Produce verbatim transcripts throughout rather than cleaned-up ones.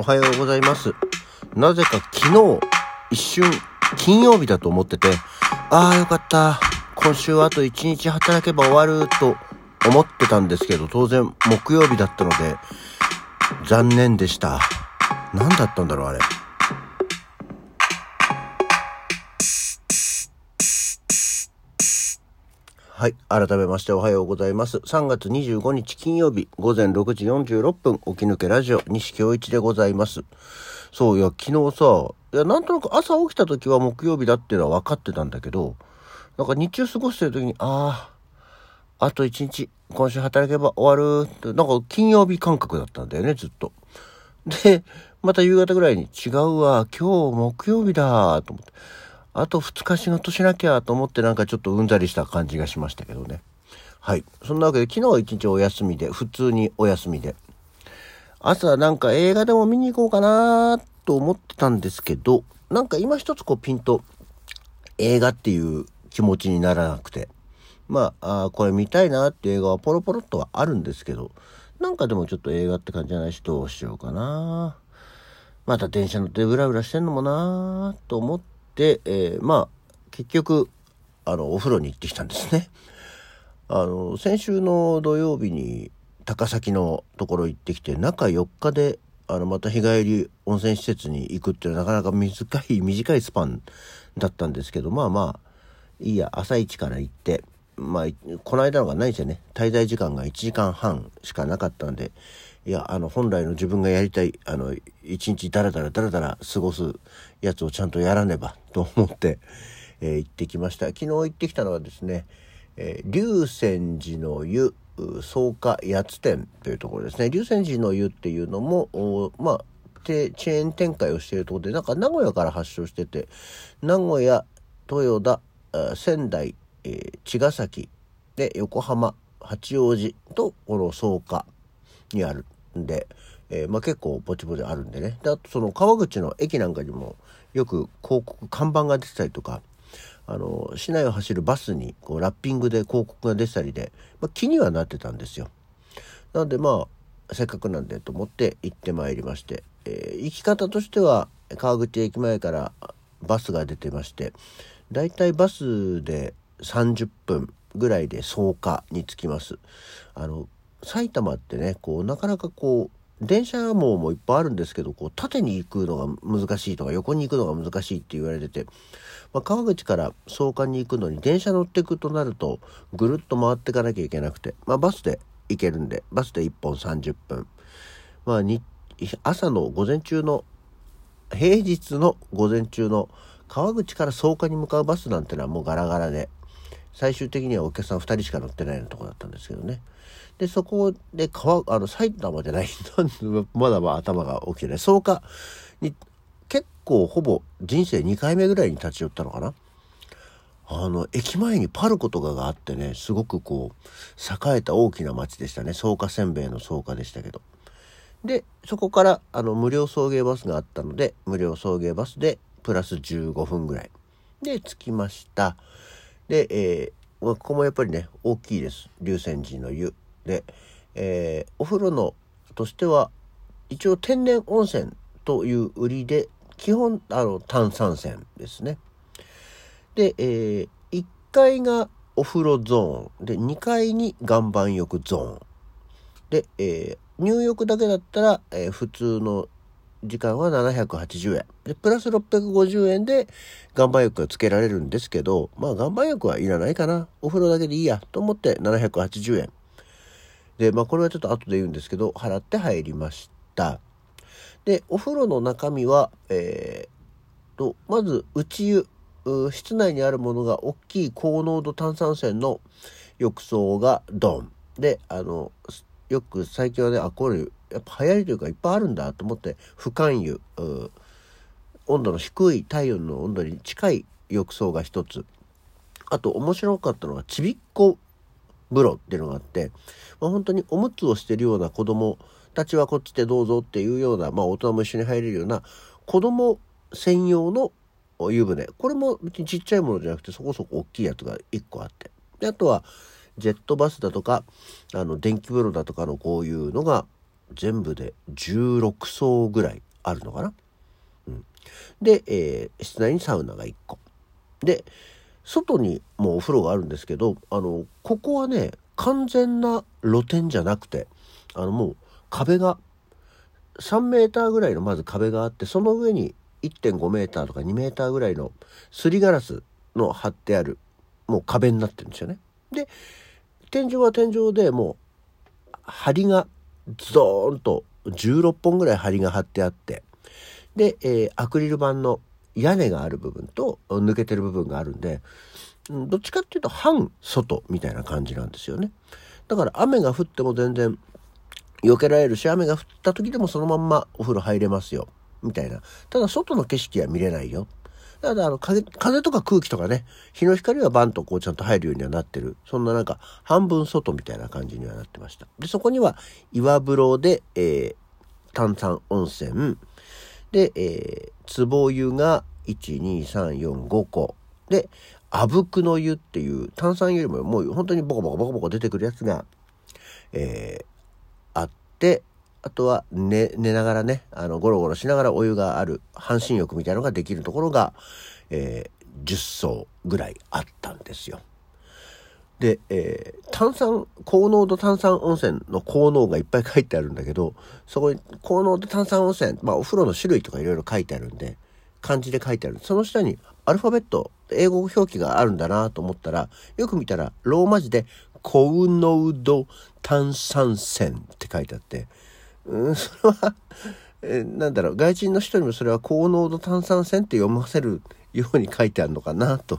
おはようございます。なぜか昨日一瞬金曜日だと思ってて、ああよかった、今週あと一日働けば終わると思ってたんですけど、当然木曜日だったので残念でした。何だったんだろうあれ。はい、改めましておはようございます。さんがつにじゅうごにち金曜日午前ろくじよんじゅうろっぷん、起き抜けラジオ西京一でございます。そういや昨日さ、いやなんとなく朝起きた時は木曜日だっていうのは分かってたんだけど、なんか日中過ごしてる時にあああと一日今週働けば終わるって、なんか金曜日感覚だったんだよねずっと。でまた夕方ぐらいに違うわ今日木曜日だと思って、あとふつか仕事しなきゃと思って、なんかちょっとうんざりした感じがしましたけどね。はい。そんなわけで昨日は一日お休みで、普通にお休みで。朝なんか映画でも見に行こうかなと思ってたんですけど、なんか今一つこうピンと映画っていう気持ちにならなくて。まあ、あこれ見たいなっていう映画はポロポロっとはあるんですけど、なんかでもちょっと映画って感じじゃないしどうしようかな。また電車乗ってブラブラしてんのもなと思って、で、えー、まあ結局あのお風呂に行ってきたんですね。あの先週の土曜日に高崎のところ行ってきて、中よっかであのまた日帰り温泉施設に行くっていうのはなかなか短い短いスパンだったんですけど、まあまあいいや、朝一から行って、まあこの間のがないんですよね。滞在時間がいちじかんはんしかなかったんで、いやあの本来の自分がやりたいあの一日ダラダラダラダラ過ごすやつをちゃんとやらねばと思って、えー、行ってきました。昨日行ってきたのはですね、えー、龍泉寺の湯草加谷津店というところですね。龍泉寺の湯っていうのもまあチェーン展開をしているところで、なんか名古屋から発祥してて、名古屋、豊田、仙台、えー、茅ヶ崎で横浜、八王子とこの草加にあるんで、えー、まあ結構ぼちぼちあるんでね。であとその川口の駅なんかにもよく広告看板が出てたりとか、あの市内を走るバスにこうラッピングで広告が出てたりで、まあ、気にはなってたんですよ。なのでまあせっかくなんでと思って行ってまいりまして、えー、行き方としては川口駅前からバスが出てまして、だいたいバスでさんじゅっぷんぐらいで草加に着きます。あの埼玉ってね、こうなかなかこう電車網もいっぱいあるんですけど、こう縦に行くのが難しいとか横に行くのが難しいって言われてて、まあ、川口から草加に行くのに電車乗っていくとなるとぐるっと回っていかなきゃいけなくて、まあ、バスで行けるんで、バスでいっぽんさんじゅっぷん、まあ、に朝の午前中の平日の午前中の川口から草加に向かうバスなんてのはもうガラガラで、最終的にはお客さんふたりしか乗ってないようなとこだったんですけどね。でそこで川あの埼玉じゃないまだまだ頭が起きてない草加に結構ほぼ人生にかいめぐらいに立ち寄ったのかな。あの駅前にパルコとかがあってね、すごくこう栄えた大きな町でしたね。草加せんべいの草加でしたけど、でそこからあの無料送迎バスがあったので、無料送迎バスでプラスじゅうごふんぐらいで着きました。で、えー、ここもやっぱりね大きいです、龍泉寺の湯で、えー、お風呂のとしては一応天然温泉という売りで、基本あの炭酸泉ですね。で、えー、いっかいがお風呂ゾーンで、にかいに岩盤浴ゾーンで、えー、入浴だけだったら、えー、普通の時間はななひゃくはちじゅうえんでプラスろっぴゃくごじゅうえんで岩盤浴がつけられるんですけど、まあ岩盤浴はいらないかな、お風呂だけでいいやと思ってななひゃくはちじゅうえんで、まあこれはちょっと後で言うんですけど払って入りました。でお風呂の中身は、えー、とまず内湯、室内にあるものが大きい高濃度炭酸泉の浴槽がドンで、あのよく最近はね、あこれやっぱ流行りというかいっぱいあるんだと思って、不寒湯、温度の低い体温の温度に近い浴槽が一つ、あと面白かったのがちびっこ風呂っていうのがあって、まあ、本当におむつをしてるような子供たちはこっちでどうぞっていうような、まあ、大人も一緒に入れるような子供専用の湯船、これも別にちっちゃいものじゃなくてそこそこ大きいやつがいっこあって、であとはジェットバスだとかあの電気風呂だとかのこういうのが全部でじゅうろくそうぐらいあるのかな、うん、で、えー、室内にサウナがいっこで、外にもうお風呂があるんですけど、あのここはね完全な露天じゃなくて、あのもう壁がさんメーターぐらいのまず壁があって、その上に いってんごメーターとかにメーターぐらいのすりガラスの張ってあるもう壁になってるんですよね。で天井は天井でもう梁がズドーンとじゅうろっぽんぐらい梁が張ってあって、で、えー、アクリル板の屋根がある部分と抜けてる部分があるんで、どっちかっていうと半外みたいな感じなんですよね。だから雨が降っても全然避けられるし、雨が降った時でもそのまんまお風呂入れますよみたいな。ただ外の景色は見れないよ。ただあの 風, 風とか空気とかね、日の光はバンとこうちゃんと入るようにはなってる、そんななんか半分外みたいな感じにはなってました。でそこには岩風呂で、えー、炭酸温泉で、えー、壺湯が いち、に、さん、よん、ごこで、あぶくの湯っていう炭酸よりももう本当にボコボコボコボコ出てくるやつが、えー、あって、あとは 寝, 寝ながらねあのゴロゴロしながらお湯がある半身浴みたいなのができるところが、えー、じゅっそうぐらいあったんですよ。で、えー、炭酸高濃度炭酸温泉の効能がいっぱい書いてあるんだけど、そこに高濃度炭酸温泉、まあ、お風呂の種類とかいろいろ書いてあるんで、漢字で書いてある、その下にアルファベット英語表記があるんだなと思ったら、よく見たらローマ字で高濃度炭酸泉って書いてあって、うん、それはえなんだろう、外人の人にもそれは高濃度炭酸泉って読ませるように書いてあるのかなと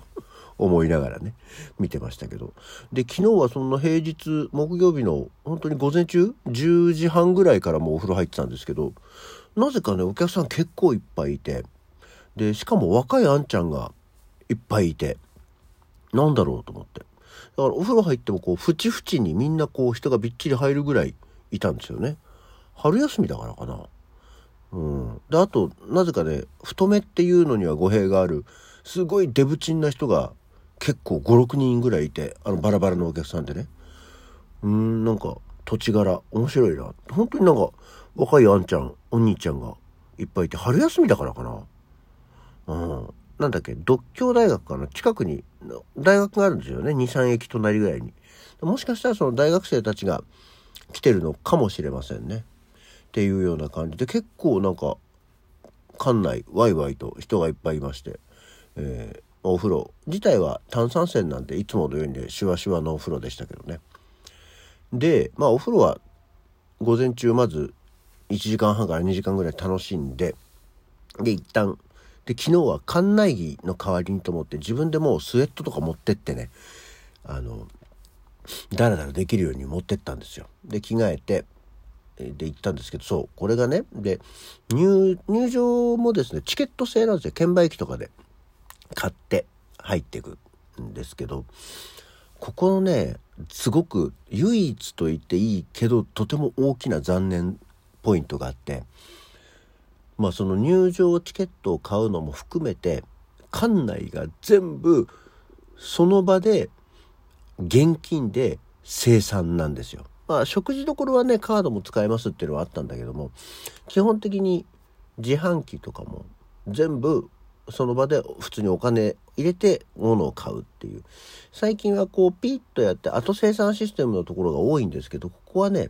思いながらね見てましたけど。で昨日はそんな平日木曜日の本当に午前中じゅうじはんぐらいからもうお風呂入ってたんですけど、なぜかねお客さん結構いっぱいいて、でしかも若いあんちゃんがいっぱいいて、なんだろうと思って、だからお風呂入ってもこうふちふちにみんなこう人がびっちり入るぐらいいたんですよね。春休みだからかな、うん、であとなぜかね太めっていうのには語弊があるすごいデブチンな人が結構 ご、ろくにんぐらいいて、あのバラバラのお客さんでね、うーんなんか土地柄面白いな、本当になんか若いあんちゃんお兄ちゃんがいっぱいいて、春休みだからかな、うん、なんだっけ独協大学かな、近くに大学があるんですよね、 に、さんえき隣ぐらいに。もしかしたらその大学生たちが来てるのかもしれませんねっていうような感じで、結構なんか館内ワイワイと人がいっぱいいまして、えーお風呂自体は炭酸泉なんていつものようにねシュワシュワのお風呂でしたけどね。でまあお風呂は午前中まずいちじかんはんからにじかんぐらい楽しんで、で一旦で昨日は館内着の代わりにと思って自分でもうスウェットとか持ってってね、あのダラダラできるように持ってったんですよ。で着替えてで行ったんですけど、そうこれがねで 入, 入場もですねチケット制なんですよ。券売機とかで買って入っていくんですけど、ここのねすごく唯一と言っていいけどとても大きな残念ポイントがあって、まあその入場チケットを買うのも含めて館内が全部その場で現金で精算なんですよ。まあ食事どころはねカードも使えますっていうのはあったんだけども、基本的に自販機とかも全部その場で普通にお金入れて物を買うっていう、最近はこうピッとやって後生産システムのところが多いんですけど、ここはね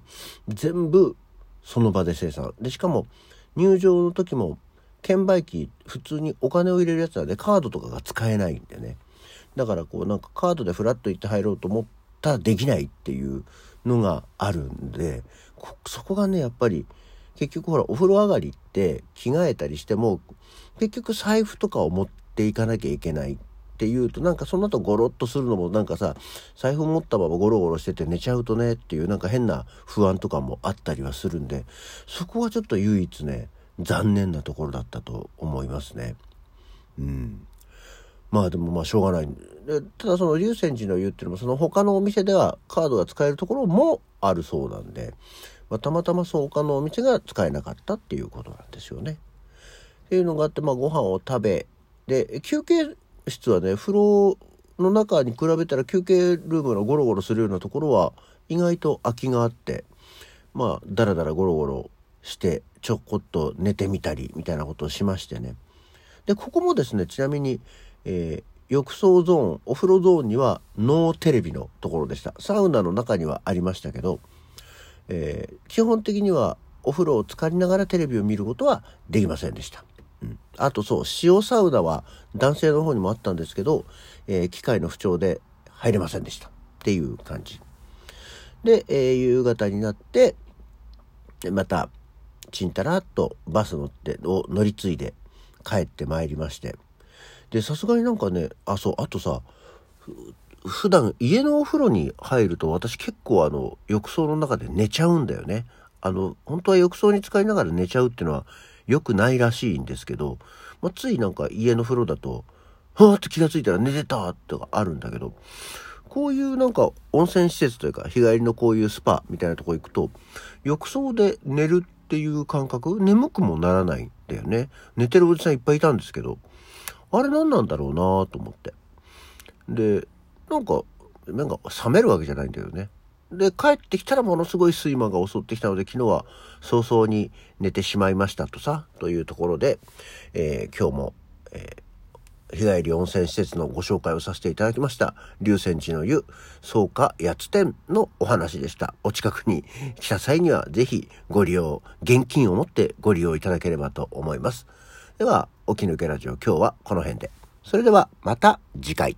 全部その場で生産で、しかも入場の時も券売機普通にお金を入れるやつなんでカードとかが使えないんでね、だからこうなんかカードでフラッと行って入ろうと思ったらできないっていうのがあるんで、こそこがねやっぱり結局ほらお風呂上がりって着替えたりしても結局財布とかを持っていかなきゃいけないっていうと、なんかその後ゴロッとするのもなんかさ、財布持ったままゴロゴロしてて寝ちゃうとねっていうなんか変な不安とかもあったりはするんで、そこはちょっと唯一ね残念なところだったと思いますね。うん。まあでもまあしょうがない。でただその龍泉寺の湯っていうのもその他のお店ではカードが使えるところもあるそうなんで、まあ、たまたまそう他のお店が使えなかったっていうことなんですよね。っていうのがあって、まあ、ご飯を食べで休憩室はね風呂の中に比べたら休憩ルームのゴロゴロするようなところは意外と空きがあって、まあだらだらゴロゴロしてちょこっと寝てみたりみたいなことをしましてね。でここもですね、ちなみに、えー、浴槽ゾーン、お風呂ゾーンにはノーテレビのところでした。サウナの中にはありましたけど、えー、基本的にはお風呂を浸かりながらテレビを見ることはできませんでした。うん、あとそう、塩サウナは男性の方にもあったんですけど、えー、機械の不調で入れませんでしたっていう感じ。で、えー、夕方になって、また、ちんたらっとバス乗って、を乗り継いで帰ってまいりまして。で、さすがになんかね、あ、そう、あとさ、普段家のお風呂に入ると私結構あの、浴槽の中で寝ちゃうんだよね。あの、本当は浴槽に浸かりながら寝ちゃうっていうのは良くないらしいんですけど、まあ、ついなんか家の風呂だと、はーって気がついたら寝てたとかあるんだけど、こういうなんか温泉施設というか日帰りのこういうスパみたいなとこ行くと浴槽で寝るっていう感覚、眠くもならないんだよね。寝てるおじさんいっぱいいたんですけど、あれ何なんだろうなと思って、でなんかなんか冷めるわけじゃないんだよね。で帰ってきたらものすごい睡魔が襲ってきたので、昨日は早々に寝てしまいましたとさ、というところで、えー、今日も、えー日帰り温泉施設のご紹介をさせていただきました。龍泉寺の湯、草加八つ店のお話でした。お近くに来た際にはぜひご利用、現金を持ってご利用いただければと思います。では、起き抜けラジオ今日はこの辺で。それではまた次回。